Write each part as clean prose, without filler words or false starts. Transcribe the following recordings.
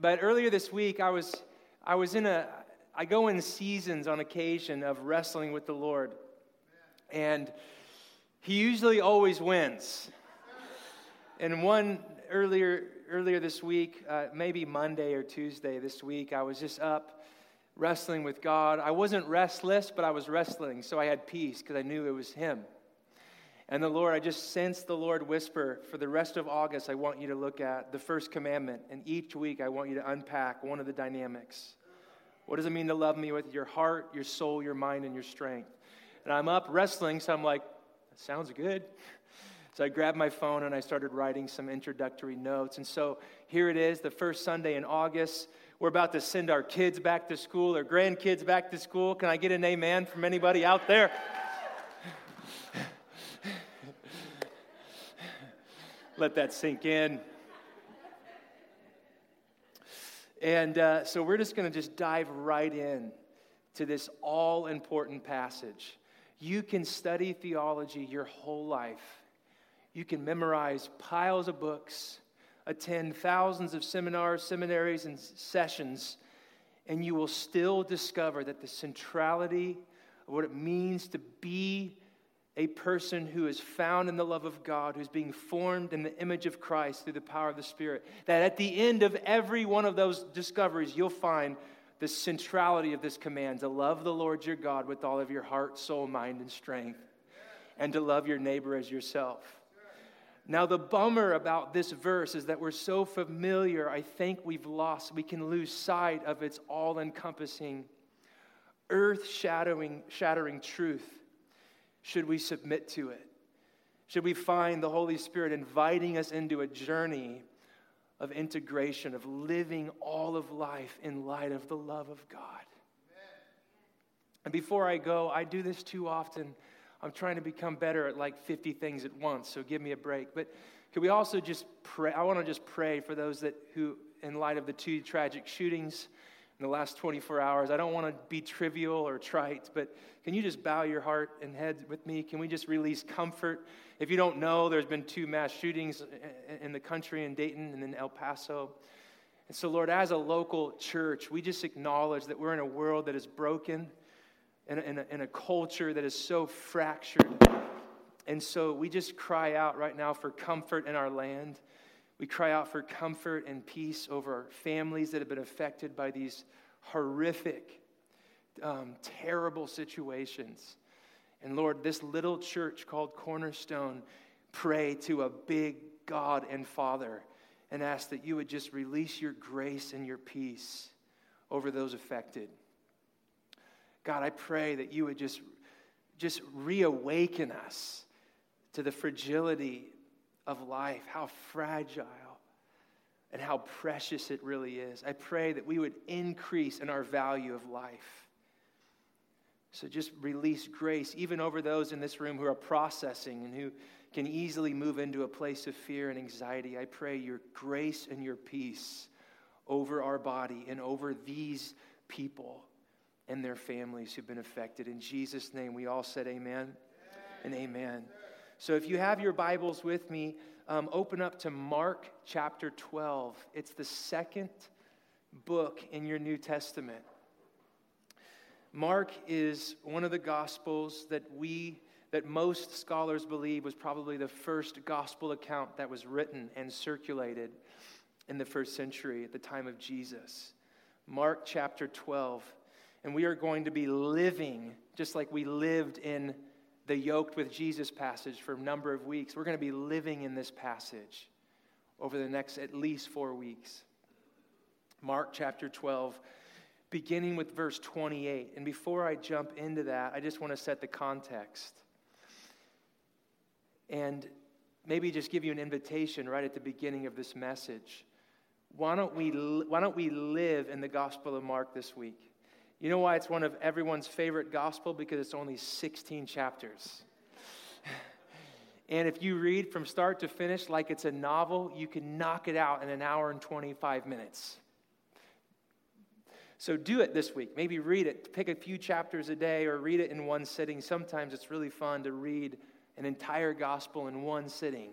But earlier this week, I was I go in seasons on occasion of wrestling with the Lord. And he usually always wins. And one earlier this week, maybe Monday or Tuesday this week, I was just up wrestling with God. I wasn't restless, but I was wrestling, so I had peace because I knew it was him. And the Lord, I just sensed the Lord whisper, for the rest of August, I want you to look at the first commandment. And each week, I want you to unpack one of the dynamics. What does it mean to love me with your heart, your soul, your mind, and your strength? And I'm up wrestling, so I'm like, that sounds good. So I grabbed my phone, and I started writing some introductory notes. And so here it is, the first Sunday in August. We're about to send our kids back to school, our grandkids back to school. Can I get an amen from anybody out there? Let that sink in. And so we're just going to just dive right in to this all-important passage. You can study theology your whole life. You can memorize piles of books, attend thousands of seminars, seminaries, and sessions, and you will still discover that the centrality of what it means to be a person who is found in the love of God, who's being formed in the image of Christ through the power of the Spirit, that at the end of every one of those discoveries, you'll find the centrality of this command to love the Lord your God with all of your heart, soul, mind, and strength, and to love your neighbor as yourself. Now, the bummer about this verse is that we're so familiar, I think we can lose sight of its all-encompassing, earth-shattering truth. Should we submit to it? Should we find the Holy Spirit inviting us into a journey of integration, of living all of life in light of the love of God? Amen. And before I go, I do this too often. I'm trying to become better at like 50 things at once, so give me a break. But could we also just pray? I want to just pray for those who, in light of the two tragic shootings in the last 24 hours, I don't want to be trivial or trite, but can you just bow your heart and head with me? Can we just release comfort? If you don't know, there's been two mass shootings in the country, in Dayton and in El Paso. And so, Lord, as a local church, we just acknowledge that we're in a world that is broken, in a culture that is so fractured. And so we just cry out right now for comfort in our land. We cry out for comfort and peace over our families that have been affected by these horrific, terrible situations. And Lord, this little church called Cornerstone, pray to a big God and Father and ask that you would just release your grace and your peace over those affected. God, I pray that you would just reawaken us to the fragility of life, how fragile and how precious it really is. I pray that we would increase in our value of life. So just release grace, even over those in this room who are processing and who can easily move into a place of fear and anxiety. I pray your grace and your peace over our body and over these people and their families who've been affected. In Jesus' name, we all said amen and amen. So if you have your Bibles with me, open up to Mark chapter 12. It's the second book in your New Testament. Mark is one of the Gospels that most scholars believe was probably the first Gospel account that was written and circulated in the first century at the time of Jesus. Mark chapter 12. And we are going to be living, just like we lived in the Yoked with Jesus passage for a number of weeks, we're going to be living in this passage over the next at least 4 weeks. Mark chapter 12, beginning with verse 28. And before I jump into that, I just want to set the context. And maybe just give you an invitation right at the beginning of this message. Why don't we live in the Gospel of Mark this week? You know why it's one of everyone's favorite gospel? Because it's only 16 chapters. And if you read from start to finish like it's a novel, you can knock it out in an hour and 25 minutes. So do it this week. Maybe read it. Pick a few chapters a day or read it in one sitting. Sometimes it's really fun to read an entire gospel in one sitting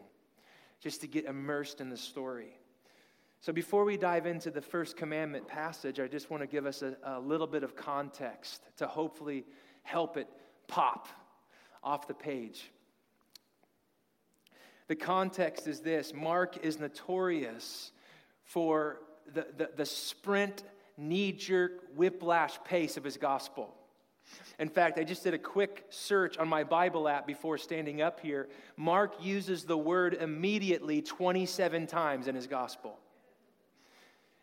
just to get immersed in the story. So before we dive into the first commandment passage, I just want to give us a little bit of context to hopefully help it pop off the page. The context is this: Mark is notorious for the sprint, knee-jerk, whiplash pace of his gospel. In fact, I just did a quick search on my Bible app before standing up here. Mark uses the word immediately 27 times in his gospel.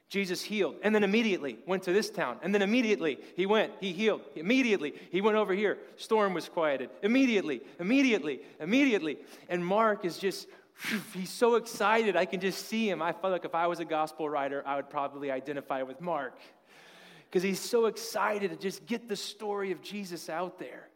Jesus healed, and then immediately went to this town, and then immediately he went, he healed, immediately he went over here, storm was quieted, immediately, and Mark is just, he's so excited, I can just see him. I feel like if I was a gospel writer, I would probably identify with Mark, because he's so excited to just get the story of Jesus out there.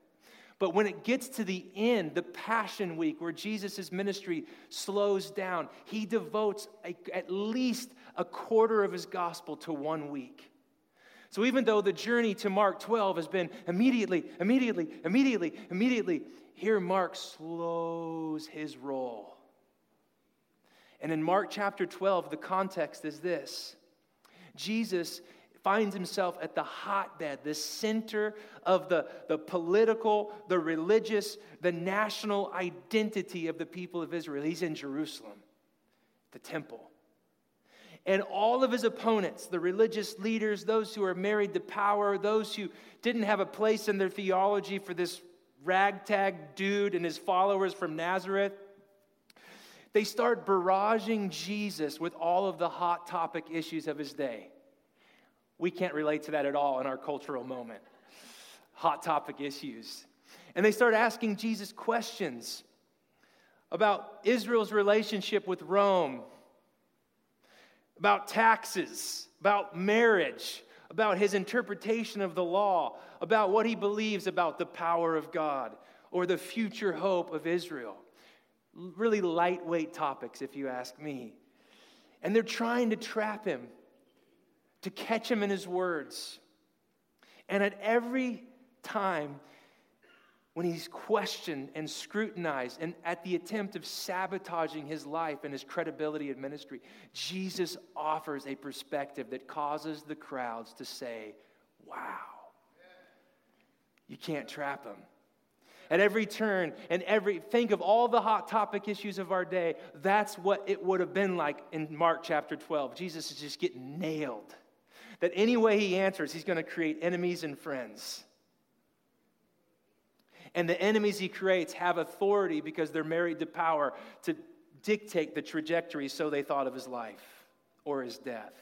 But when it gets to the end, the Passion Week, where Jesus' ministry slows down, he devotes at least a quarter of his gospel to 1 week. So even though the journey to Mark 12 has been immediately, here Mark slows his roll. And in Mark chapter 12, the context is this: Jesus finds himself at the hotbed, the center of the political, the religious, the national identity of the people of Israel. He's in Jerusalem, the temple. And all of his opponents, the religious leaders, those who are married to power, those who didn't have a place in their theology for this ragtag dude and his followers from Nazareth, they start barraging Jesus with all of the hot topic issues of his day. We can't relate to that at all in our cultural moment. Hot topic issues. And they start asking Jesus questions about Israel's relationship with Rome, about taxes, about marriage, about his interpretation of the law, about what he believes about the power of God or the future hope of Israel. Really lightweight topics, if you ask me. And they're trying to trap him, to catch him in his words. And at every time when he's questioned and scrutinized and at the attempt of sabotaging his life and his credibility in ministry, Jesus offers a perspective that causes the crowds to say, wow, you can't trap him. At every turn and think of all the hot topic issues of our day, that's what it would have been like in Mark chapter 12. Jesus is just getting nailed. That any way he answers, he's going to create enemies and friends. And the enemies he creates have authority because they're married to power to dictate the trajectory, so they thought, of his life or his death.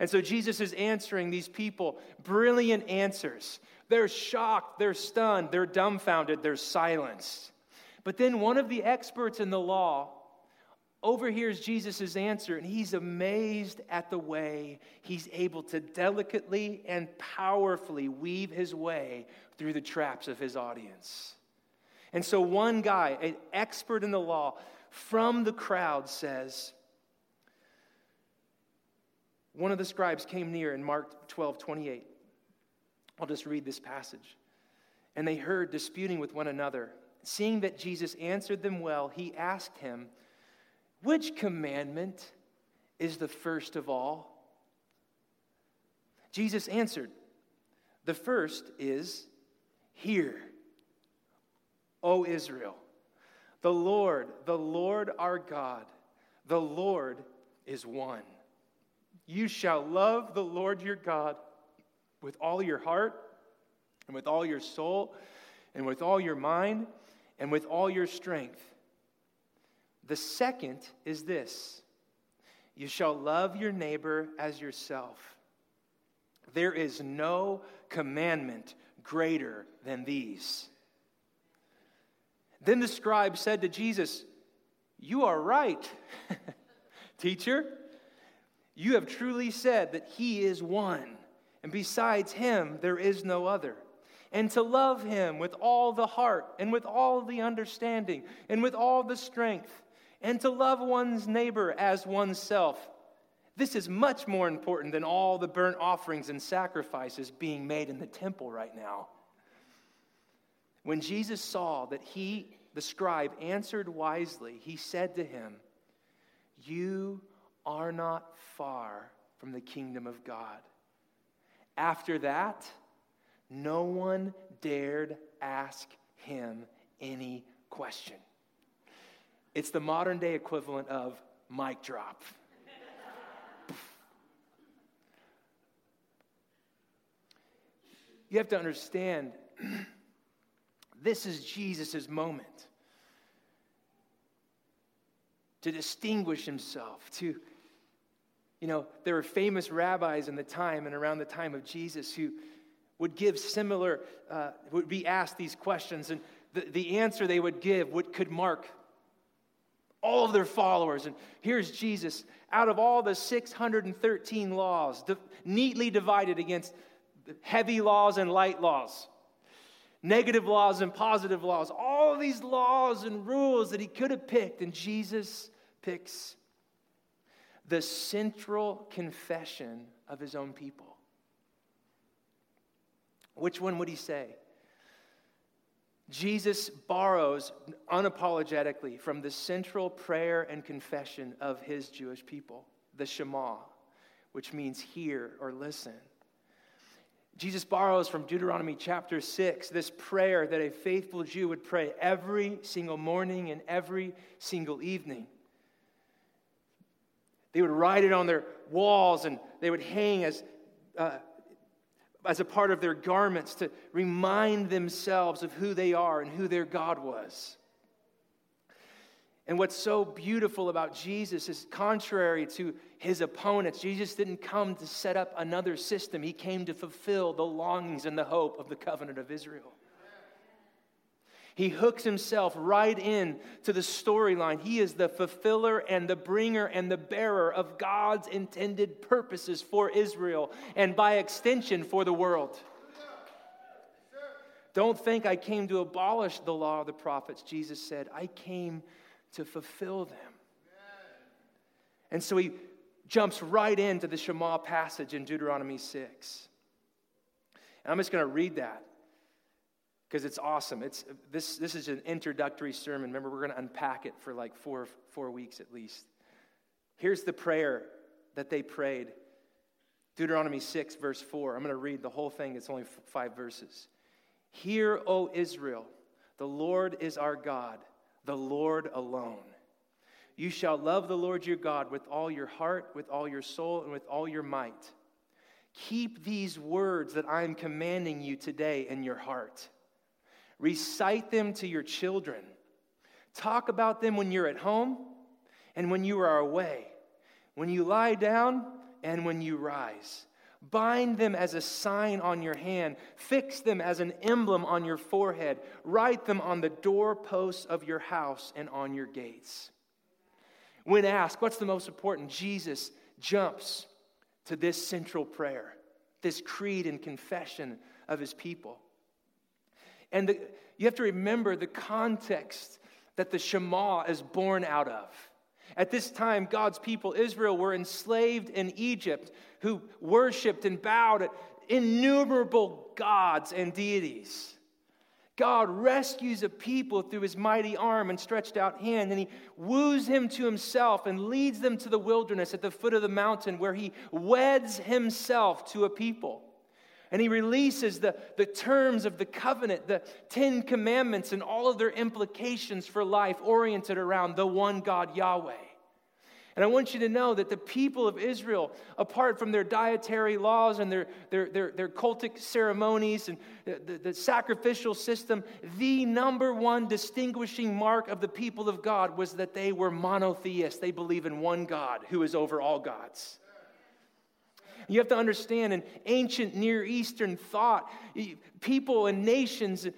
And so Jesus is answering these people brilliant answers. They're shocked, they're stunned, they're dumbfounded, they're silenced. But then one of the experts in the law overhears Jesus' answer, and he's amazed at the way he's able to delicately and powerfully weave his way through the traps of his audience. And so one guy, an expert in the law, from the crowd says, one of the scribes came near in Mark 12:28. I'll just read this passage. And they heard disputing with one another. Seeing that Jesus answered them well, he asked him, which commandment is the first of all? Jesus answered, the first is, hear, O Israel, the Lord our God, the Lord is one. You shall love the Lord your God with all your heart and with all your soul and with all your mind and with all your strength. The second is this: you shall love your neighbor as yourself. There is no commandment greater than these. Then the scribe said to Jesus, you are right, teacher. You have truly said that he is one, and besides him there is no other. And to love him with all the heart and with all the understanding and with all the strength, and to love one's neighbor as oneself. This is much more important than all the burnt offerings and sacrifices being made in the temple right now. When Jesus saw that he, the scribe, answered wisely, he said to him, you are not far from the kingdom of God. After that, no one dared ask him any question. It's the modern day equivalent of mic drop. You have to understand, this is Jesus' moment to distinguish himself, to, you know, there were famous rabbis in the time and around the time of Jesus who would give similar, would be asked these questions, and the answer they would give could mark all of their followers. And here's Jesus, out of all the 613 laws, neatly divided against heavy laws and light laws, negative laws and positive laws, all these laws and rules that he could have picked, and Jesus picks the central confession of his own people. Which one would he say? Jesus borrows unapologetically from the central prayer and confession of his Jewish people, the Shema, which means hear or listen. Jesus borrows from Deuteronomy chapter 6, this prayer that a faithful Jew would pray every single morning and every single evening. They would write it on their walls, and they would hang as a part of their garments to remind themselves of who they are and who their God was. And what's so beautiful about Jesus is, contrary to his opponents, Jesus didn't come to set up another system. He came to fulfill the longings and the hope of the covenant of Israel. He hooks himself right in to the storyline. He is the fulfiller and the bringer and the bearer of God's intended purposes for Israel and, by extension, for the world. Don't think I came to abolish the law of the prophets. Jesus said, I came to fulfill them. And so he jumps right into the Shema passage in Deuteronomy 6. And I'm just going to read that because it's awesome. It's this is an introductory sermon. Remember, we're going to unpack it for like four weeks at least. Here's the prayer that they prayed. Deuteronomy 6, verse 4. I'm going to read the whole thing. It's only five verses. Hear, O Israel, the Lord is our God, the Lord alone. You shall love the Lord your God with all your heart, with all your soul, and with all your might. Keep these words that I am commanding you today in your heart. Recite them to your children. Talk about them when you're at home and when you are away, when you lie down and when you rise. Bind them as a sign on your hand. Fix them as an emblem on your forehead. Write them on the doorposts of your house and on your gates. When asked, what's the most important? Jesus jumps to this central prayer, this creed and confession of his people. And you have to remember the context that the Shema is born out of. At this time, God's people, Israel, were enslaved in Egypt, who worshipped and bowed at innumerable gods and deities. God rescues a people through his mighty arm and stretched out hand, and he woos him to himself and leads them to the wilderness at the foot of the mountain, where he weds himself to a people. And he releases the terms of the covenant, the Ten Commandments, and all of their implications for life oriented around the one God, Yahweh. And I want you to know that the people of Israel, apart from their dietary laws and their cultic ceremonies and the sacrificial system, the number one distinguishing mark of the people of God was that they were monotheists. They believe in one God who is over all gods. You have to understand, in ancient Near Eastern thought, people and nations in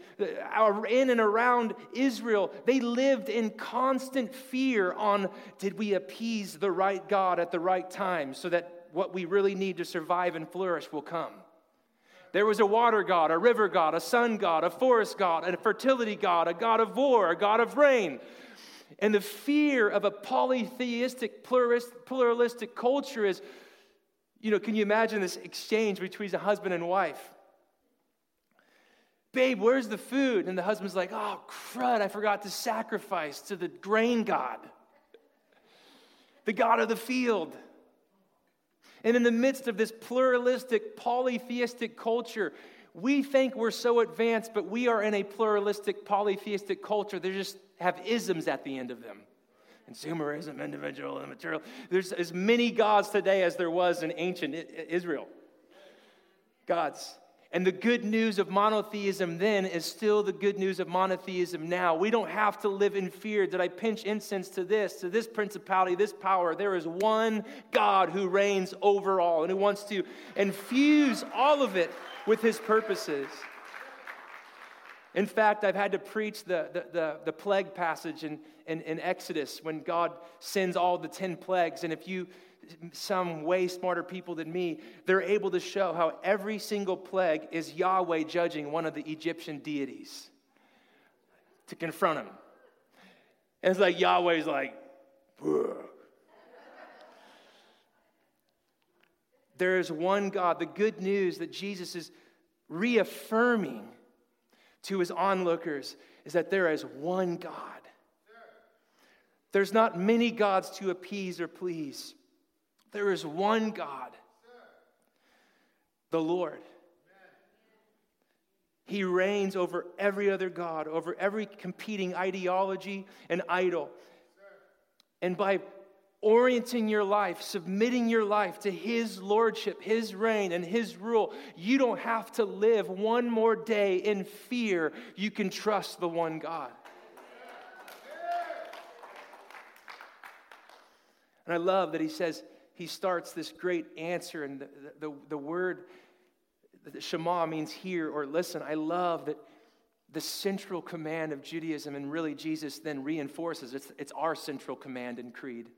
and around Israel, they lived in constant fear on, did we appease the right God at the right time so that what we really need to survive and flourish will come? There was a water god, a river god, a sun god, a forest god, a fertility god, a god of war, a god of rain. And the fear of a polytheistic, pluralistic culture is, you know, can you imagine this exchange between a husband and wife? Babe, where's the food? And the husband's like, oh, crud, I forgot to sacrifice to the grain god. the God of the field. And in the midst of this pluralistic, polytheistic culture, we think we're so advanced, but we are in a pluralistic, polytheistic culture. They just have isms at the end of them. Consumerism, individual, and material. There's as many gods today as there was in ancient Israel. Gods. And the good news of monotheism then is still the good news of monotheism now. We don't have to live in fear. Did I pinch incense to this principality, this power? There is one God who reigns over all and who wants to infuse all of it with his purposes. In fact, I've had to preach the plague passage in Exodus when God sends all the 10 plagues. And if you, some way smarter people than me, they're able to show how every single plague is Yahweh judging one of the Egyptian deities to confront him. And it's like Yahweh's like, ugh. There is one God. The good news that Jesus is reaffirming to his onlookers is that there is one God. There's not many gods to appease or please. There is one God, the Lord. He reigns over every other god, over every competing ideology and idol. And by orienting your life, submitting your life to his lordship, his reign, and his rule, you don't have to live one more day in fear. You can trust the one God. And I love that he says, he starts this great answer, and the word Shema means hear or listen. I love that the central command of Judaism, and really Jesus then reinforces, it's our central command and creed,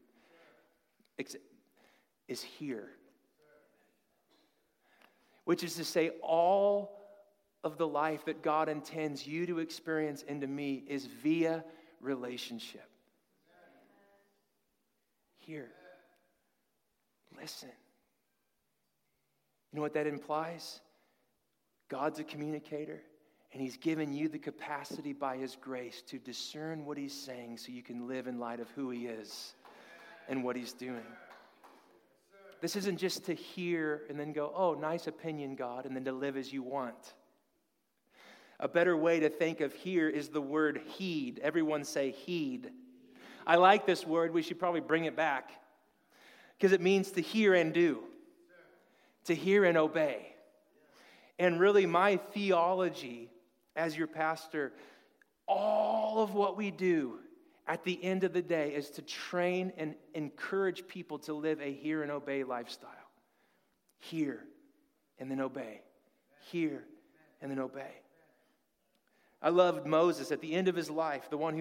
is hear. Which is to say, all of the life that God intends you to experience and to me is via relationship. Hear. Listen. You know what that implies? God's a communicator, and he's given you the capacity by his grace to discern what he's saying so you can live in light of who he is and what he's doing. This isn't just to hear and then go, oh, nice opinion, God, and then to live as you want. A better way to think of hear is the word heed. Everyone say heed. I like this word. We should probably bring it back. Because it means to hear and do, to hear and obey. And really, my theology as your pastor, all of what we do at the end of the day is to train and encourage people to live a hear and obey lifestyle. Hear and then obey. Hear and then obey. I loved Moses at the end of his life, the one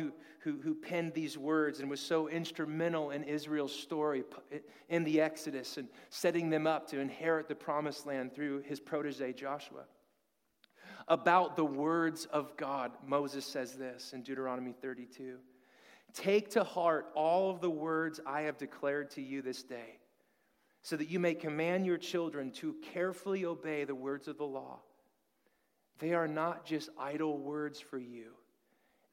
who penned these words and was so instrumental in Israel's story in the Exodus and setting them up to inherit the promised land through his protege Joshua. About the words of God, Moses says this in Deuteronomy 32. Take to heart all of the words I have declared to you this day, so that you may command your children to carefully obey the words of the law. They are not just idle words for you.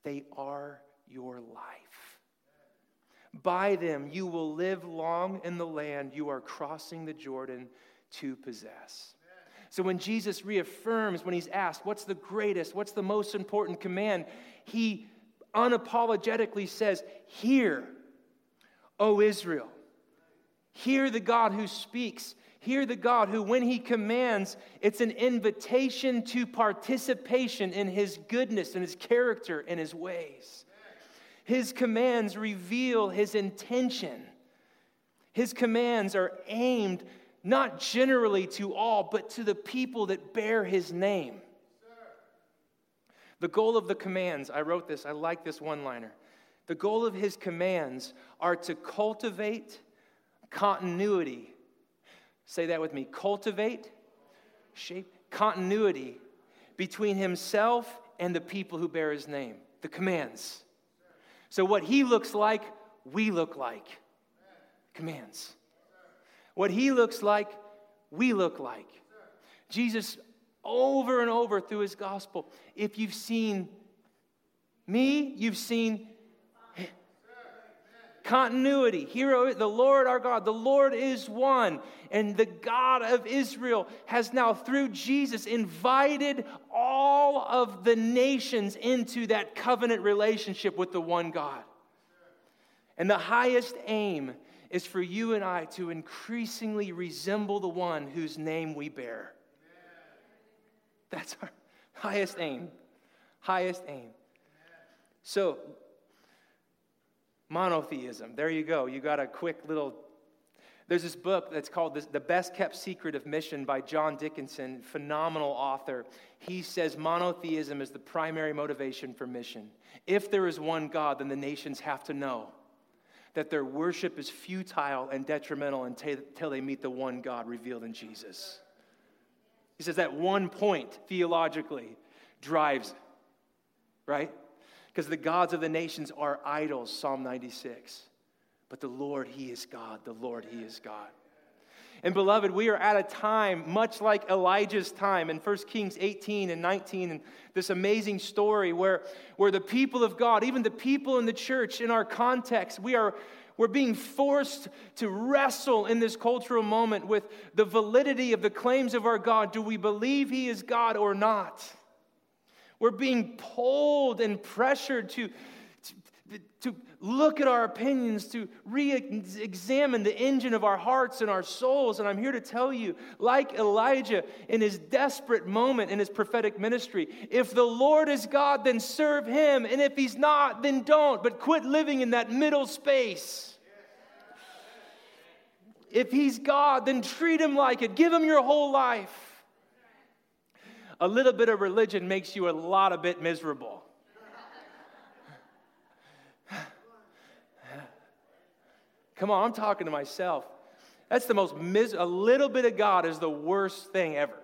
They are your life. By them, you will live long in the land you are crossing the Jordan to possess. So when Jesus reaffirms, when he's asked, what's the greatest, what's the most important command? He unapologetically says, hear, O Israel. Hear the God who speaks. Hear the God who, when he commands, it's an invitation to participation in his goodness and his character and his ways. His commands reveal his intention. His commands are aimed not generally to all, but to the people that bear his name. The goal of the commands, I wrote this, I like this one-liner. The goal of his commands are to cultivate continuity. Say that with me. Cultivate, shape, continuity between himself and the people who bear his name. The commands. So what he looks like, we look like. Commands. What he looks like, we look like. Jesus, over and over through his gospel, if you've seen me, you've seen continuity. Hero, the Lord our God, the Lord is one. And the God of Israel has now, through Jesus, invited all of the nations into that covenant relationship with the one God. And the highest aim is for you and I to increasingly resemble the one whose name we bear. That's our highest aim. Highest aim. So, monotheism. There you go. You got a quick little... There's this book that's called The Best Kept Secret of Mission by John Dickinson, phenomenal author. He says monotheism is the primary motivation for mission. If there is one God, then the nations have to know that their worship is futile and detrimental until they meet the one God revealed in Jesus. He says that one point, theologically, drives it, right? Because the gods of the nations are idols, Psalm 96. But the Lord, He is God. The Lord, He is God. And beloved, we are at a time much like Elijah's time in 1 Kings 18 and 19, and this amazing story where the people of God, even the people in the church, in our context, we're being forced to wrestle in this cultural moment with the validity of the claims of our God. Do we believe He is God or not? We're being pulled and pressured to look at our opinions, to re-examine the engine of our hearts and our souls. And I'm here to tell you, like Elijah in his desperate moment in his prophetic ministry, if the Lord is God, then serve Him. And if He's not, then don't. But quit living in that middle space. If He's God, then treat Him like it. Give Him your whole life. A little bit of religion makes you a lot of bit miserable. Come on, I'm talking to myself. That's the most a little bit of God is the worst thing ever.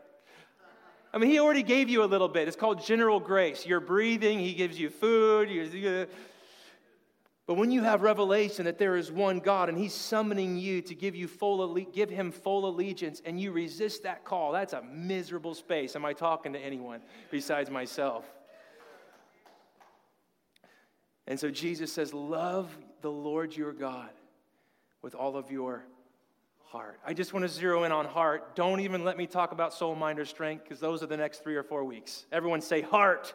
I mean, He already gave you a little bit. It's called general grace. You're breathing. He gives you food. But when you have revelation that there is one God and He's summoning you to give Him full allegiance, and you resist that call, that's a miserable space. Am I talking to anyone besides myself? And so Jesus says, love the Lord your God with all of your heart. I just want to zero in on heart. Don't even let me talk about soul, mind, or strength, because those are the next 3 or 4 weeks. Everyone say heart.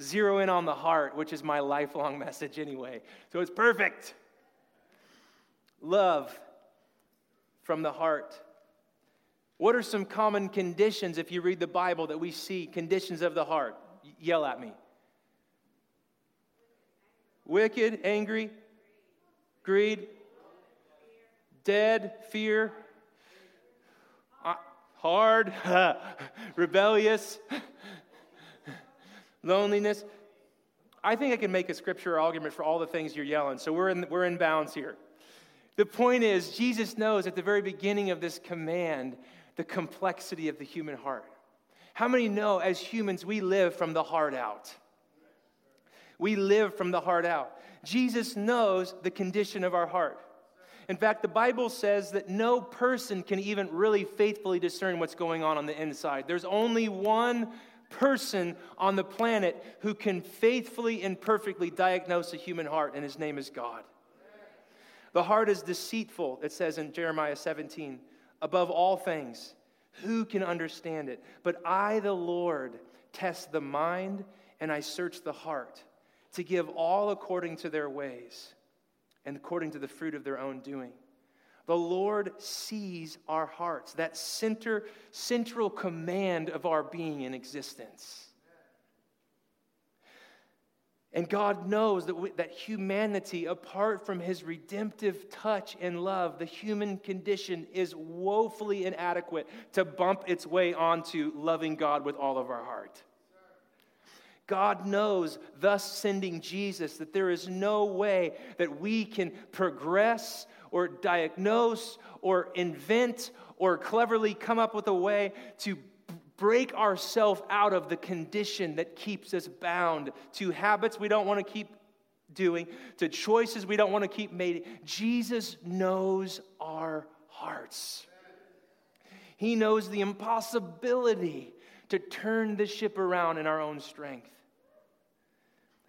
Zero in on the heart, which is my lifelong message anyway. So it's perfect. Love from the heart. What are some common conditions, if you read the Bible, that we see? Conditions of the heart. Yell at me. Wicked, angry, greed, dead, fear, hard, rebellious, loneliness. I think I can make a scripture argument for all the things you're yelling, so we're in bounds here. The point is, Jesus knows at the very beginning of this command the complexity of the human heart. How many know as humans we live from the heart out? We live from the heart out. Jesus knows the condition of our heart. In fact, the Bible says that no person can even really faithfully discern what's going on the inside. There's only one person on the planet who can faithfully and perfectly diagnose a human heart, and His name is God. The heart is deceitful, it says in Jeremiah 17, above all things. Who can understand it? But I, the Lord, test the mind, and I search the heart, to give all according to their ways and according to the fruit of their own doing. The Lord sees our hearts, that central command of our being in existence. And God knows that humanity, apart from His redemptive touch and love, the human condition is woefully inadequate to bump its way onto loving God with all of our heart. God knows, thus sending Jesus, that there is no way that we can progress or diagnose or invent or cleverly come up with a way to break ourselves out of the condition that keeps us bound to habits we don't want to keep doing, to choices we don't want to keep making. Jesus knows our hearts. He knows the impossibility to turn the ship around in our own strength.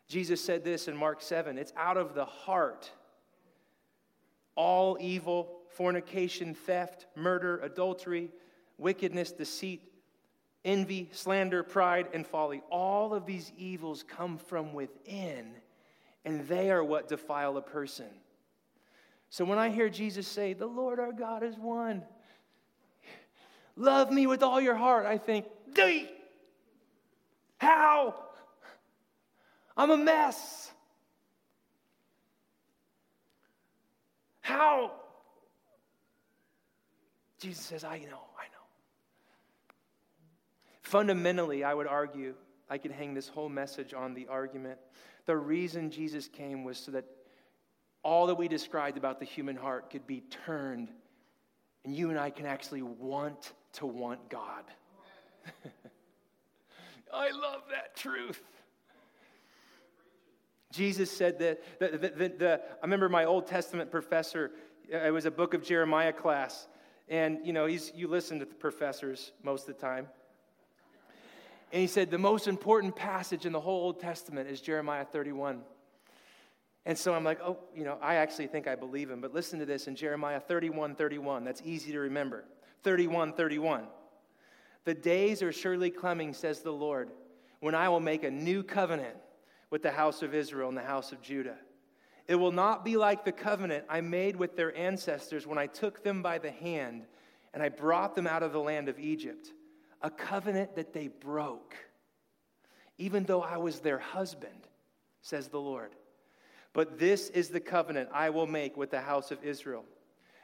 Jesus said this in Mark 7, it's out of the heart all evil, fornication, theft, murder, adultery, wickedness, deceit, envy, slander, pride, and folly. All of these evils come from within, and they are what defile a person. So when I hear Jesus say, the Lord our God is one, love me with all your heart, I think, how? I'm a mess. How? Jesus says, I know. Fundamentally, I would argue, I could hang this whole message on the argument. The reason Jesus came was so that all that we described about the human heart could be turned, and you and I can actually want to want God. I love that truth. Jesus said that, I remember my Old Testament professor, it was a book of Jeremiah class, and, you know, you listen to the professors most of the time. And he said, the most important passage in the whole Old Testament is Jeremiah 31. And so I'm like, oh, you know, I actually think I believe him. But listen to this in Jeremiah 31:31. That's easy to remember. 31:31. The days are surely coming, says the Lord, when I will make a new covenant with the house of Israel and the house of Judah. It will not be like the covenant I made with their ancestors when I took them by the hand and I brought them out of the land of Egypt, a covenant that they broke, even though I was their husband, says the Lord. But this is the covenant I will make with the house of Israel.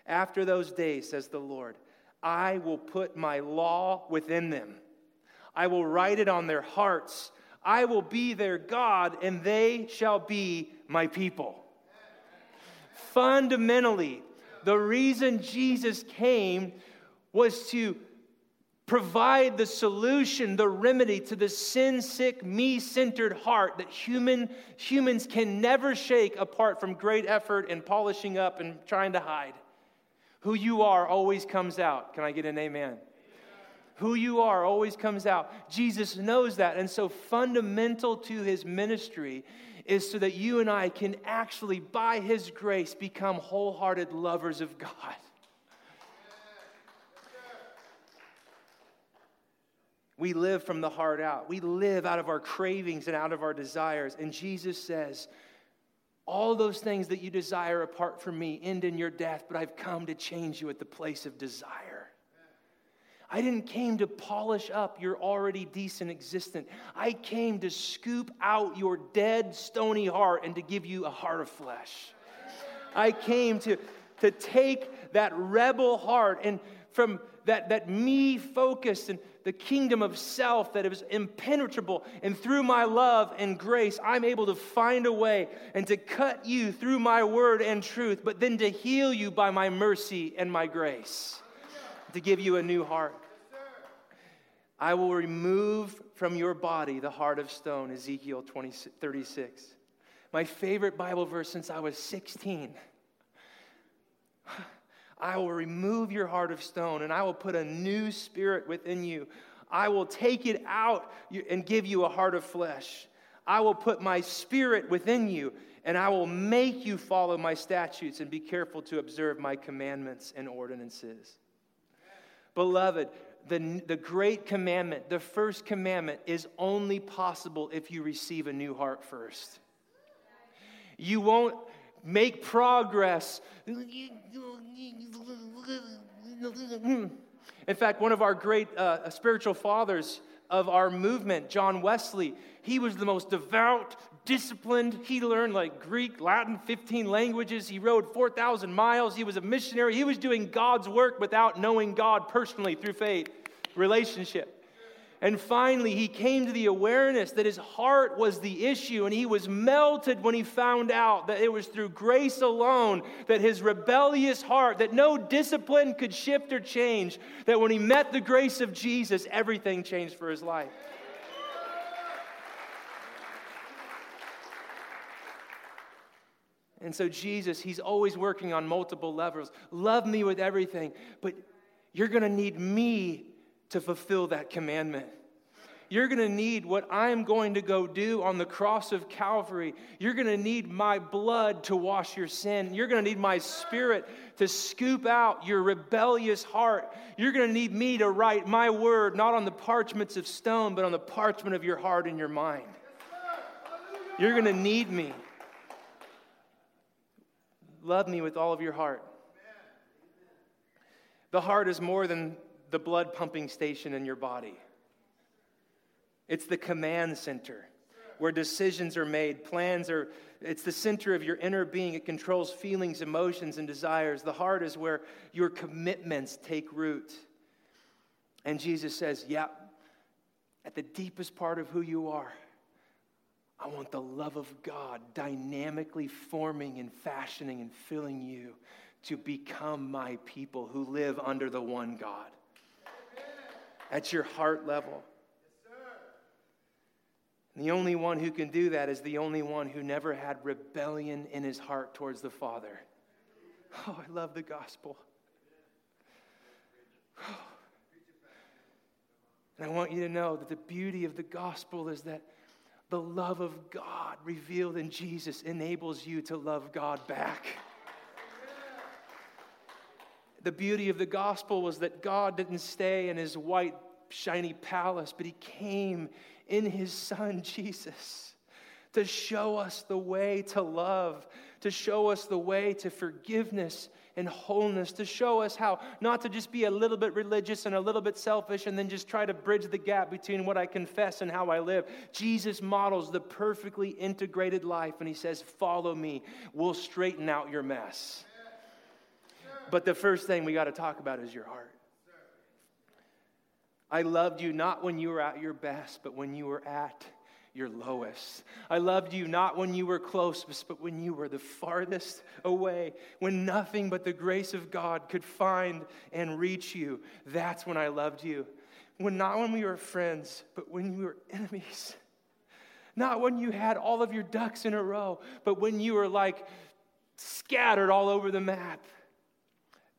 After those days, says the Lord, I will put my law within them. I will write it on their hearts. I will be their God, and they shall be my people. Fundamentally, the reason Jesus came was to provide the solution, the remedy to the sin-sick, me-centered heart that humans can never shake apart from great effort and polishing up and trying to hide. Who you are always comes out. Can I get an amen? Who you are always comes out. Jesus knows that, and so fundamental to his ministry is so that you and I can actually, by his grace, become wholehearted lovers of God. We live from the heart out. We live out of our cravings and out of our desires. And Jesus says, all those things that you desire apart from me end in your death, but I've come to change you at the place of desire. I didn't came to polish up your already decent existence. I came to scoop out your dead, stony heart and to give you a heart of flesh. I came to take that rebel heart and from that me-focused and the kingdom of self that is impenetrable, and through my love and grace, I'm able to find a way and to cut you through my word and truth, but then to heal you by my mercy and my grace, to give you a new heart. I will remove from your body the heart of stone, Ezekiel 36. My favorite Bible verse since I was 16. I will remove your heart of stone, and I will put a new spirit within you. I will take it out and give you a heart of flesh. I will put my spirit within you, and I will make you follow my statutes and be careful to observe my commandments and ordinances. Beloved, the great commandment, the first commandment, is only possible if you receive a new heart first. You won't make progress. In fact, one of our great spiritual fathers of our movement, John Wesley, he was the most devout, disciplined. He learned like Greek, Latin, 15 languages. He rode 4,000 miles. He was a missionary. He was doing God's work without knowing God personally through faith, relationship. And finally, he came to the awareness that his heart was the issue, and he was melted when he found out that it was through grace alone that his rebellious heart, that no discipline could shift or change, that when he met the grace of Jesus, everything changed for his life. And so Jesus, he's always working on multiple levels. Love me with everything, but you're going to need me to fulfill that commandment. You're going to need what I'm going to go do on the cross of Calvary. You're going to need my blood to wash your sin. You're going to need my spirit to scoop out your rebellious heart. You're going to need me to write my word, not on the parchments of stone, but on the parchment of your heart and your mind. You're going to need me. Love me with all of your heart. The heart is more than the blood pumping station in your body. It's the command center where decisions are made, plans are, it's the center of your inner being. It controls feelings, emotions, and desires. The heart is where your commitments take root. And Jesus says, yeah, at the deepest part of who you are, I want the love of God dynamically forming and fashioning and filling you to become my people who live under the one God. At your heart level. And the only one who can do that is the only one who never had rebellion in his heart towards the Father. Oh, I love the gospel. And I want you to know that the beauty of the gospel is that the love of God revealed in Jesus enables you to love God back. The beauty of the gospel was that God didn't stay in his white, shiny palace, but he came in his son, Jesus, to show us the way to love, to show us the way to forgiveness and wholeness, to show us how not to just be a little bit religious and a little bit selfish and then just try to bridge the gap between what I confess and how I live. Jesus models the perfectly integrated life, and he says, follow me. We'll straighten out your mess. But the first thing we got to talk about is your heart. I loved you not when you were at your best, but when you were at your lowest. I loved you not when you were closest, but when you were the farthest away, when nothing but the grace of God could find and reach you. That's when I loved you. Not when we were friends, but when we were enemies. Not when you had all of your ducks in a row, but when you were like scattered all over the map.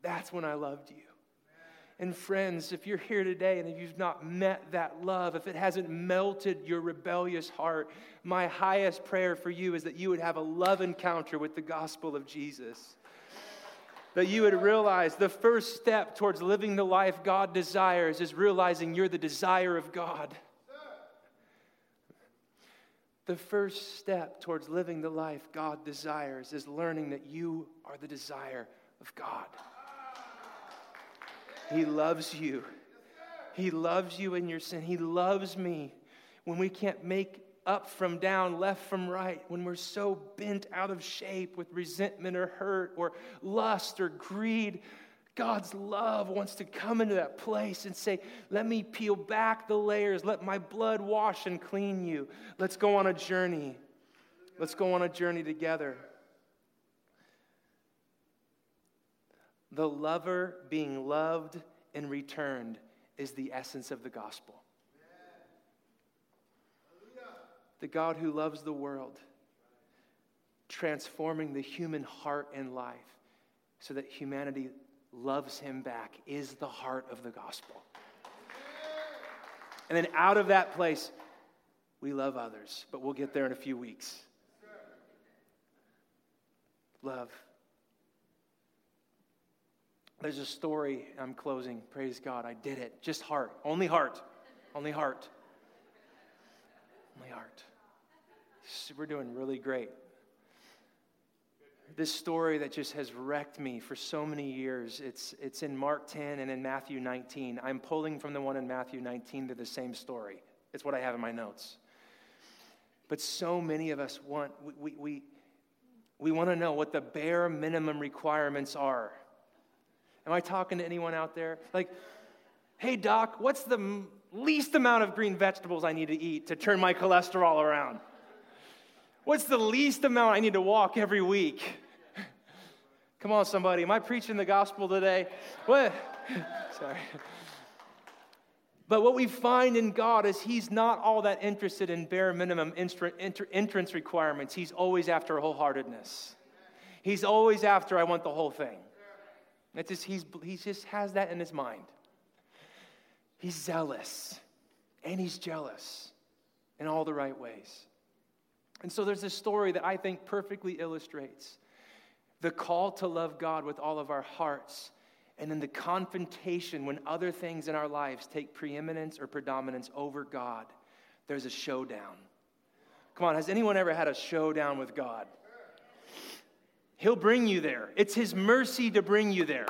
That's when I loved you. And friends, if you're here today and if you've not met that love, if it hasn't melted your rebellious heart, my highest prayer for you is that you would have a love encounter with the gospel of Jesus. That you would realize the first step towards living the life God desires is realizing you're the desire of God. The first step towards living the life God desires is learning that you are the desire of God. He loves you. He loves you in your sin. He loves me. When we can't make up from down, left from right, when we're so bent out of shape with resentment or hurt or lust or greed, God's love wants to come into that place and say, let me peel back the layers. Let my blood wash and clean you. Let's go on a journey. Let's go on a journey together. The lover being loved and returned is the essence of the gospel. The God who loves the world, transforming the human heart and life so that humanity loves him back, is the heart of the gospel. And then out of that place, we love others, but we'll get there in a few weeks. Love. There's a story, I'm closing, praise God, I did it. Just heart, only heart, only heart, only heart. We're doing really great. This story that just has wrecked me for so many years, it's in Mark 10 and in Matthew 19. I'm pulling from the one in Matthew 19 to the same story. It's what I have in my notes. But so many of us want, we want to know what the bare minimum requirements are. Am I talking to anyone out there? Like, hey, doc, what's the least amount of green vegetables I need to eat to turn my cholesterol around? What's the least amount I need to walk every week? Come on, somebody. Am I preaching the gospel today? What? Sorry. But what we find in God is he's not all that interested in bare minimum entrance requirements. He's always after wholeheartedness. He's always after I want the whole thing. It's just, he just has that in his mind. He's zealous, And he's jealous in all the right ways. And so there's this story that I think perfectly illustrates the call to love God with all of our hearts, and then the confrontation when other things in our lives take preeminence or predominance over God. There's a showdown. Come on, has anyone ever had a showdown with God? He'll bring you there. It's his mercy to bring you there.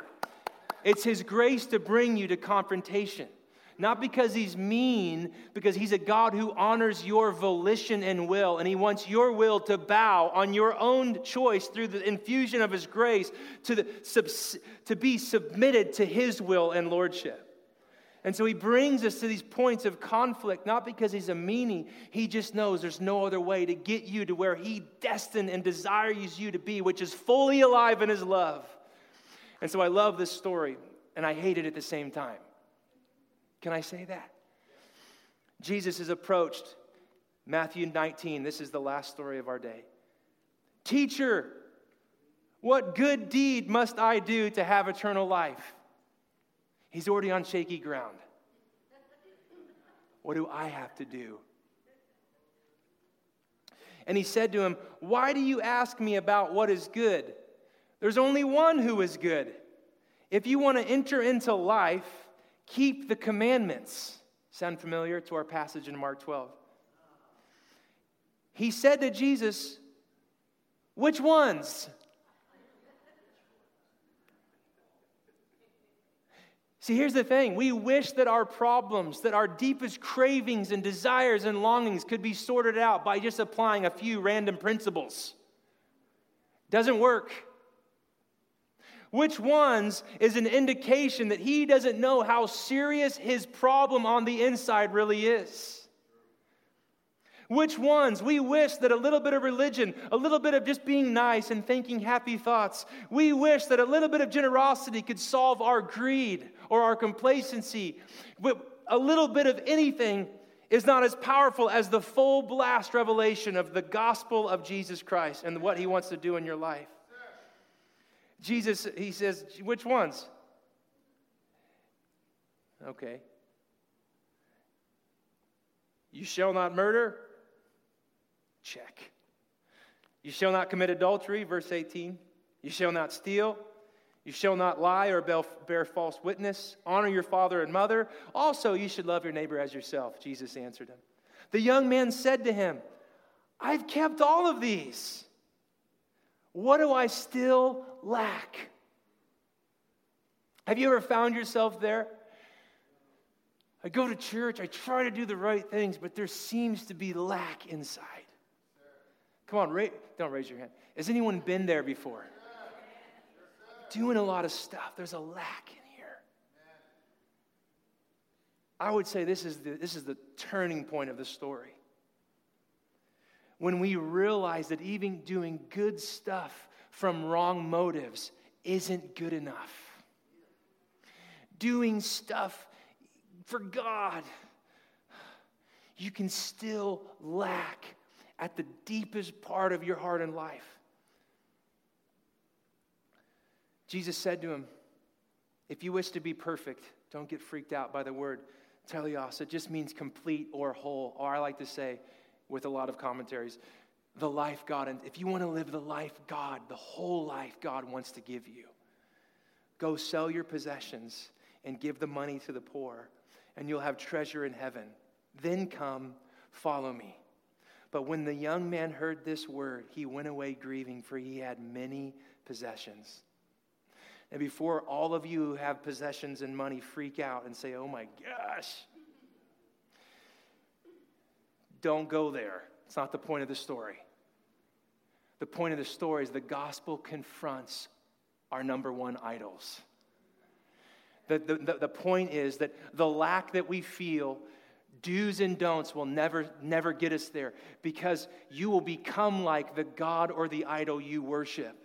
It's his grace to bring you to confrontation. Not because he's mean, because he's a God who honors your volition and will, and he wants your will to bow on your own choice through the infusion of his grace to be submitted to his will and lordship. And so he brings us to these points of conflict, not because he's a meanie. He just knows there's no other way to get you to where he destined and desires you to be, which is fully alive in his love. And so I love this story, and I hate it at the same time. Can I say that? Jesus is approached, Matthew 19, this is the last story of our day. Teacher, what good deed must I do to have eternal life? He's already on shaky ground. What do I have to do? And he said to him, why do you ask me about what is good? There's only one who is good. If you want to enter into life, keep the commandments. Sound familiar to our passage in Mark 12? He said to Jesus, which ones? See, here's the thing. We wish that our problems, that our deepest cravings and desires and longings could be sorted out by just applying a few random principles. Doesn't work. Which ones is an indication that he doesn't know how serious his problem on the inside really is? Which ones? We wish that a little bit of religion, a little bit of just being nice and thinking happy thoughts, we wish that a little bit of generosity could solve our greed or our complacency. But a little bit of anything is not as powerful as the full blast revelation of the gospel of Jesus Christ and what he wants to do in your life. Jesus, he says, which ones? Okay. You shall not murder? Check. You shall not commit adultery, verse 18. You shall not steal. You shall not lie or bear false witness. Honor your father and mother. Also, you should love your neighbor as yourself, Jesus answered him. The young man said to him, I've kept all of these. What do I still lack? Have you ever found yourself there? I go to church, I try to do the right things, but there seems to be lack inside. Come on, don't raise your hand. Has anyone been there before? Doing a lot of stuff. There's a lack in here. I would say this is the turning point of the story. When we realize that even doing good stuff from wrong motives isn't good enough. Doing stuff for God, you can still lack at the deepest part of your heart and life. Jesus said to him, if you wish to be perfect, don't get freaked out by the word teleos. It just means complete or whole, or I like to say, with a lot of commentaries, the life God, and if you want to live the life God, the whole life God wants to give you, go sell your possessions and give the money to the poor, and you'll have treasure in heaven. Then come, follow me. But when the young man heard this word, he went away grieving, for he had many possessions. And before all of you who have possessions and money freak out and say, oh my gosh, don't go there. It's not the point of the story. The point of the story is the gospel confronts our number one idols. The point is that the lack that we feel, do's and don'ts will never get us there, because you will become like the god or the idol you worship.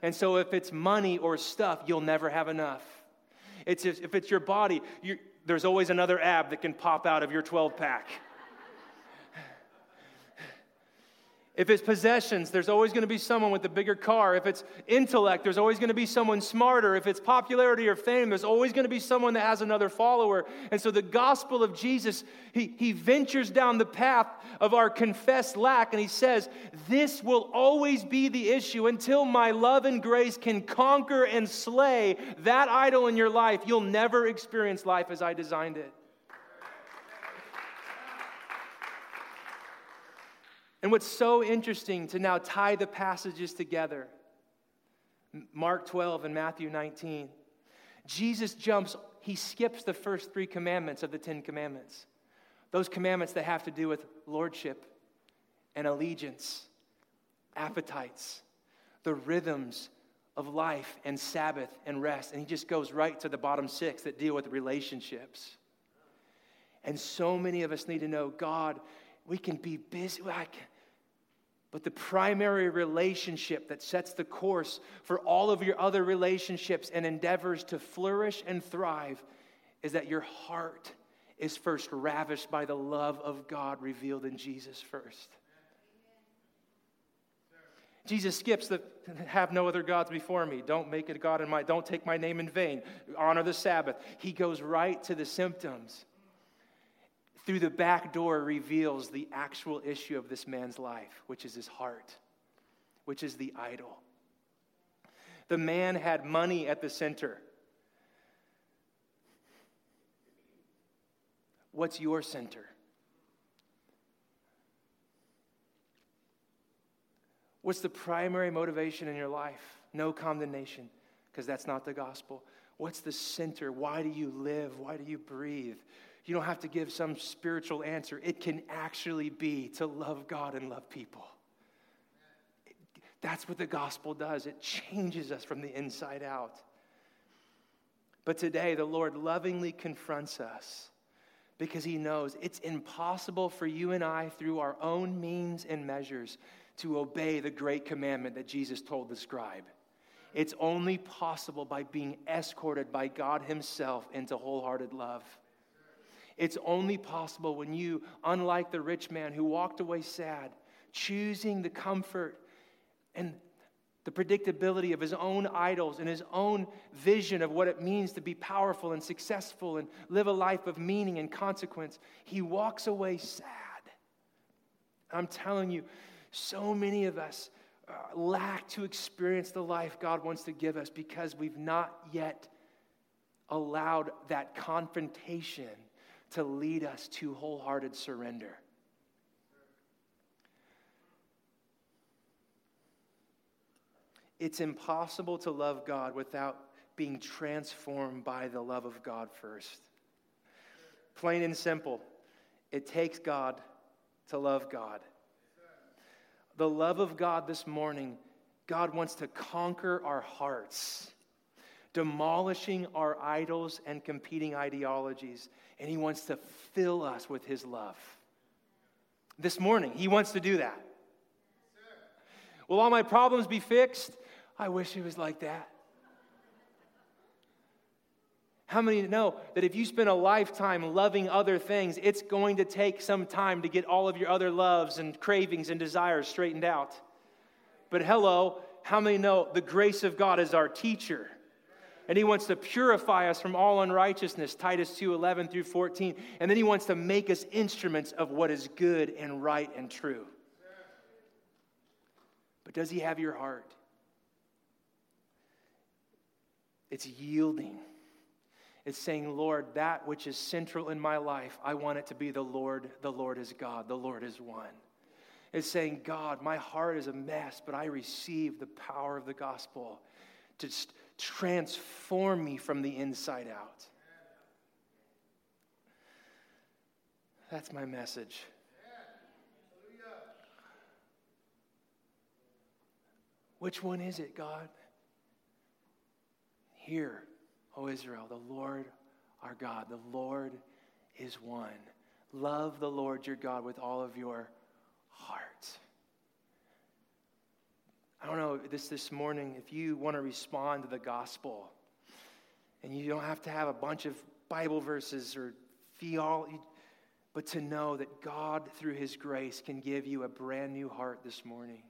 And so if it's money or stuff, you'll never have enough. If it's your body, there's always another ab that can pop out of your 12-pack. If it's possessions, there's always going to be someone with a bigger car. If it's intellect, there's always going to be someone smarter. If it's popularity or fame, there's always going to be someone that has another follower. And so the gospel of Jesus, he ventures down the path of our confessed lack, and he says, this will always be the issue until my love and grace can conquer and slay that idol in your life. You'll never experience life as I designed it. And what's so interesting to now tie the passages together, Mark 12 and Matthew 19, Jesus jumps, he skips the first three commandments of the Ten Commandments, those commandments that have to do with lordship and allegiance, appetites, the rhythms of life and Sabbath and rest, and he just goes right to the bottom six that deal with relationships. And so many of us need to know, God, we can be busy. But the primary relationship that sets the course for all of your other relationships and endeavors to flourish and thrive is that your heart is first ravished by the love of God revealed in Jesus first. Jesus skips the have no other gods before me. Don't make a god in my, don't take my name in vain. Honor the Sabbath. He goes right to the symptoms. Through the back door reveals the actual issue of this man's life, which is his heart, which is the idol. The man had money at the center. What's your center? What's the primary motivation in your life? No condemnation, because that's not the gospel. What's the center? Why do you live? Why do you breathe? You don't have to give some spiritual answer. It can actually be to love God and love people. That's what the gospel does. It changes us from the inside out. But today, the Lord lovingly confronts us because he knows it's impossible for you and I, through our own means and measures, to obey the great commandment that Jesus told the scribe. It's only possible by being escorted by God himself into wholehearted love. It's only possible when you, unlike the rich man who walked away sad, choosing the comfort and the predictability of his own idols and his own vision of what it means to be powerful and successful and live a life of meaning and consequence, he walks away sad. I'm telling you, so many of us lack to experience the life God wants to give us because we've not yet allowed that confrontation to lead us to wholehearted surrender. It's impossible to love God without being transformed by the love of God first. Plain and simple, it takes God to love God. The love of God this morning, God wants to conquer our hearts, demolishing our idols and competing ideologies, and he wants to fill us with his love. This morning, he wants to do that. Yes, will all my problems be fixed? I wish it was like that. How many know that if you spend a lifetime loving other things, it's going to take some time to get all of your other loves and cravings and desires straightened out? But hello, how many know the grace of God is our teacher? And he wants to purify us from all unrighteousness, Titus 2:11 through 14. And then he wants to make us instruments of what is good and right and true. But does he have your heart? It's yielding. It's saying, Lord, that which is central in my life, I want it to be the Lord is God, the Lord is one. It's saying, God, my heart is a mess, but I receive the power of the gospel to transform me from the inside out. That's my message. Which one is it, God? Hear, O Israel, the Lord our God, the Lord is one. Love the Lord your God with all of your heart. I don't know this morning, if you want to respond to the gospel, and you don't have to have a bunch of Bible verses or theology, but to know that God, through his grace, can give you a brand new heart this morning.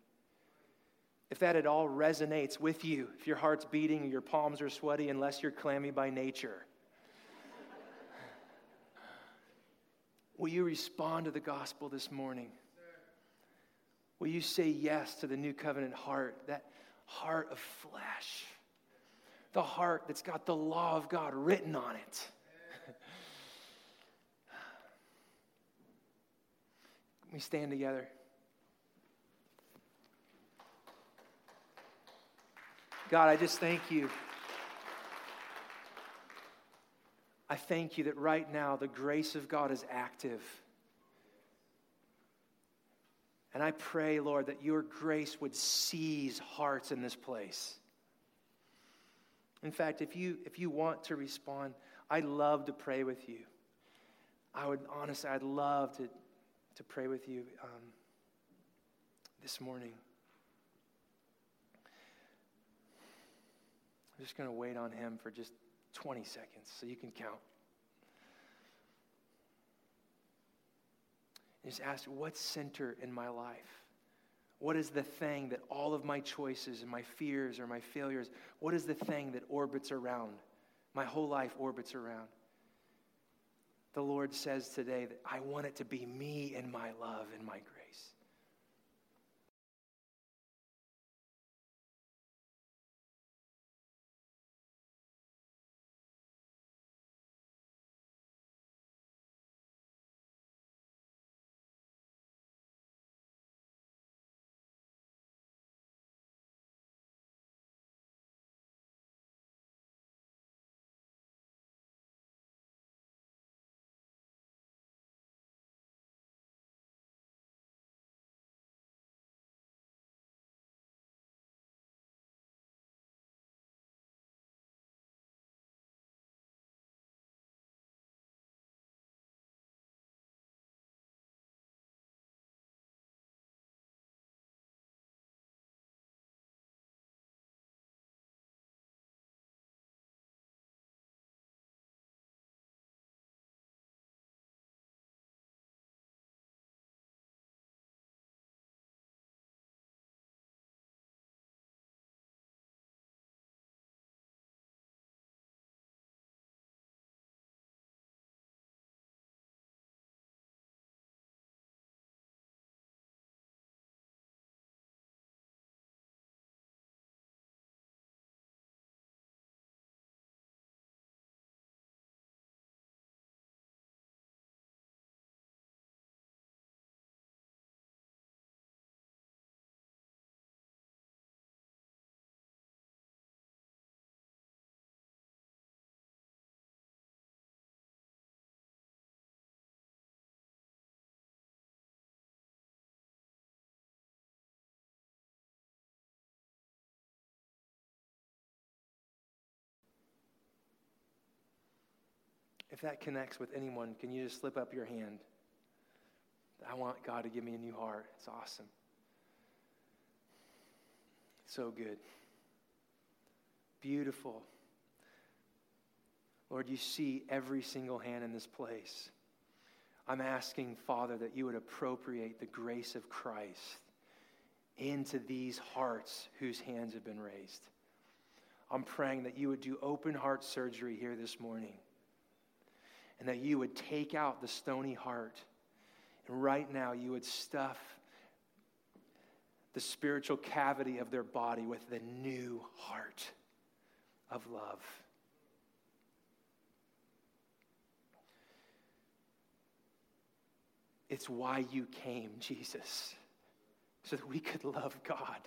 If that at all resonates with you, if your heart's beating, your palms are sweaty, unless you're clammy by nature, will you respond to the gospel this morning? Will you say yes to the new covenant heart, that heart of flesh, the heart that's got the law of God written on it? We stand together. God, I just thank you. I thank you that right now the grace of God is active. And I pray, Lord, that your grace would seize hearts in this place. In fact, if you want to respond, I'd love to pray with you. I'd love to pray with you this morning. I'm just going to wait on him for just 20 seconds so you can count. And just ask, what's center in my life? What is the thing that all of my choices and my fears or my failures, what is the thing that orbits around? My whole life orbits around. The Lord says today that I want it to be me and my love and my grace. If that connects with anyone, can you just slip up your hand? I want God to give me a new heart. It's awesome. So good. Beautiful. Lord, you see every single hand in this place. I'm asking, Father, that you would appropriate the grace of Christ into these hearts whose hands have been raised. I'm praying that you would do open heart surgery here this morning. And that you would take out the stony heart. And right now you would stuff the spiritual cavity of their body with the new heart of love. It's why you came, Jesus, so that we could love God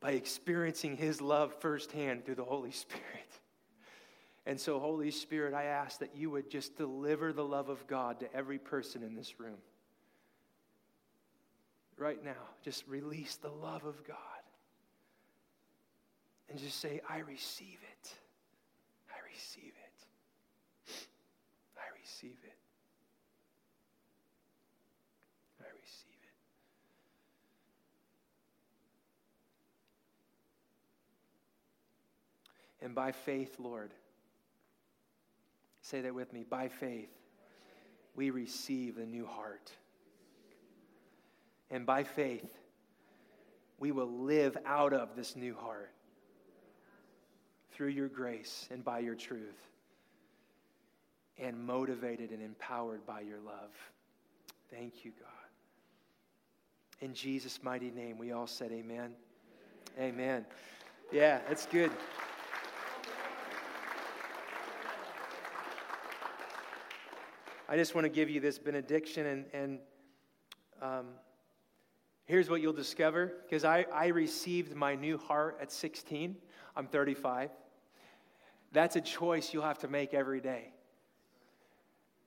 by experiencing his love firsthand through the Holy Spirit. And so, Holy Spirit, I ask that you would just deliver the love of God to every person in this room. Right now, just release the love of God. And just say, I receive it. I receive it. I receive it. I receive it. And by faith, Lord, say that with me. By faith, we receive a new heart. And by faith, we will live out of this new heart through your grace and by your truth, and motivated and empowered by your love. Thank you, God. In Jesus' mighty name, we all said amen. Amen. Amen. Yeah, that's good. I just want to give you this benediction, and here's what you'll discover, because I received my new heart at 16. I'm 35. That's a choice you'll have to make every day.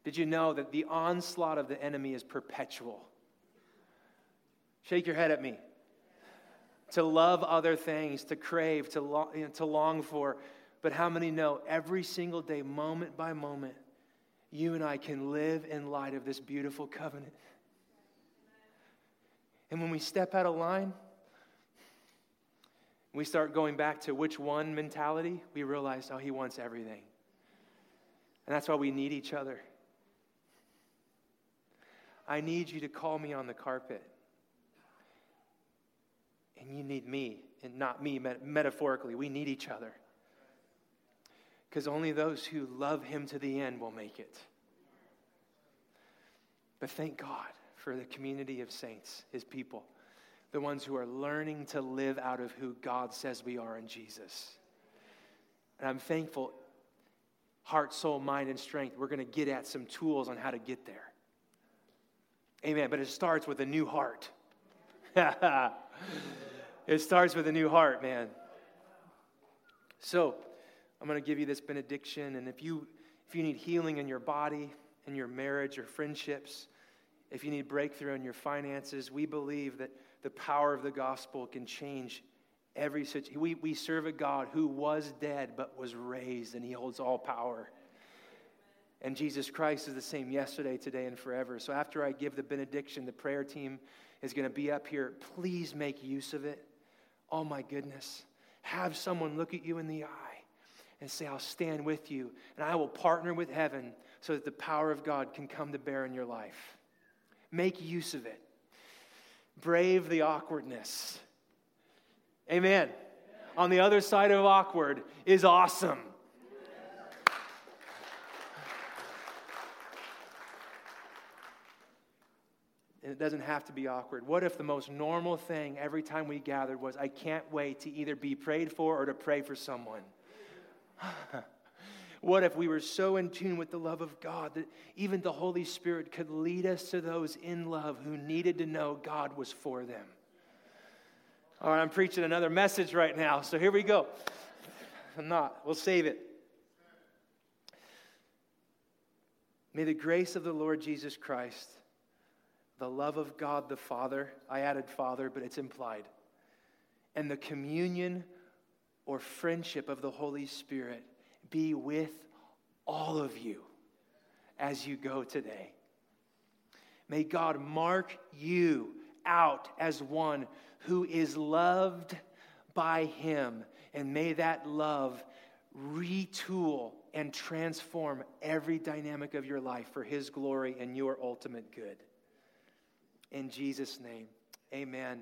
Did you know that the onslaught of the enemy is perpetual? Shake your head at me. To love other things, to crave, to long for. But how many know every single day, moment by moment, you and I can live in light of this beautiful covenant. And when we step out of line, we start going back to which one mentality, we realize, oh, he wants everything. And that's why we need each other. I need you to call me on the carpet. And you need me, and not me metaphorically. We need each other. Because only those who love him to the end will make it. But thank God for the community of saints, his people, the ones who are learning to live out of who God says we are in Jesus. And I'm thankful, heart, soul, mind, and strength, we're going to get at some tools on how to get there. Amen. But it starts with a new heart. It starts with a new heart, man. So, I'm going to give you this benediction, and if you need healing in your body, in your marriage, your friendships, if you need breakthrough in your finances, we believe that the power of the gospel can change every situation. We serve a God who was dead but was raised, and he holds all power. And Jesus Christ is the same yesterday, today, and forever. So after I give the benediction, the prayer team is going to be up here. Please make use of it. Oh, my goodness. Have someone look at you in the eye and say, I'll stand with you, and I will partner with heaven so that the power of God can come to bear in your life. Make use of it. Brave the awkwardness. Amen. Amen. On the other side of awkward is awesome. Yeah. And it doesn't have to be awkward. What if the most normal thing every time we gathered was, I can't wait to either be prayed for or to pray for someone? What if we were so in tune with the love of God that even the Holy Spirit could lead us to those in love who needed to know God was for them? All right, I'm preaching another message right now, so here we go. I'm not. We'll save it. May the grace of the Lord Jesus Christ, the love of God the Father, I added Father, but it's implied, and the communion or friendship of the Holy Spirit be with all of you as you go today. May God mark you out as one who is loved by him, and may that love retool and transform every dynamic of your life for his glory and your ultimate good. In Jesus' name, amen.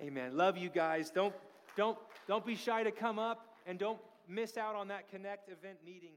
Amen. Love you guys. Don't be shy to come up, and don't miss out on that Connect event meeting.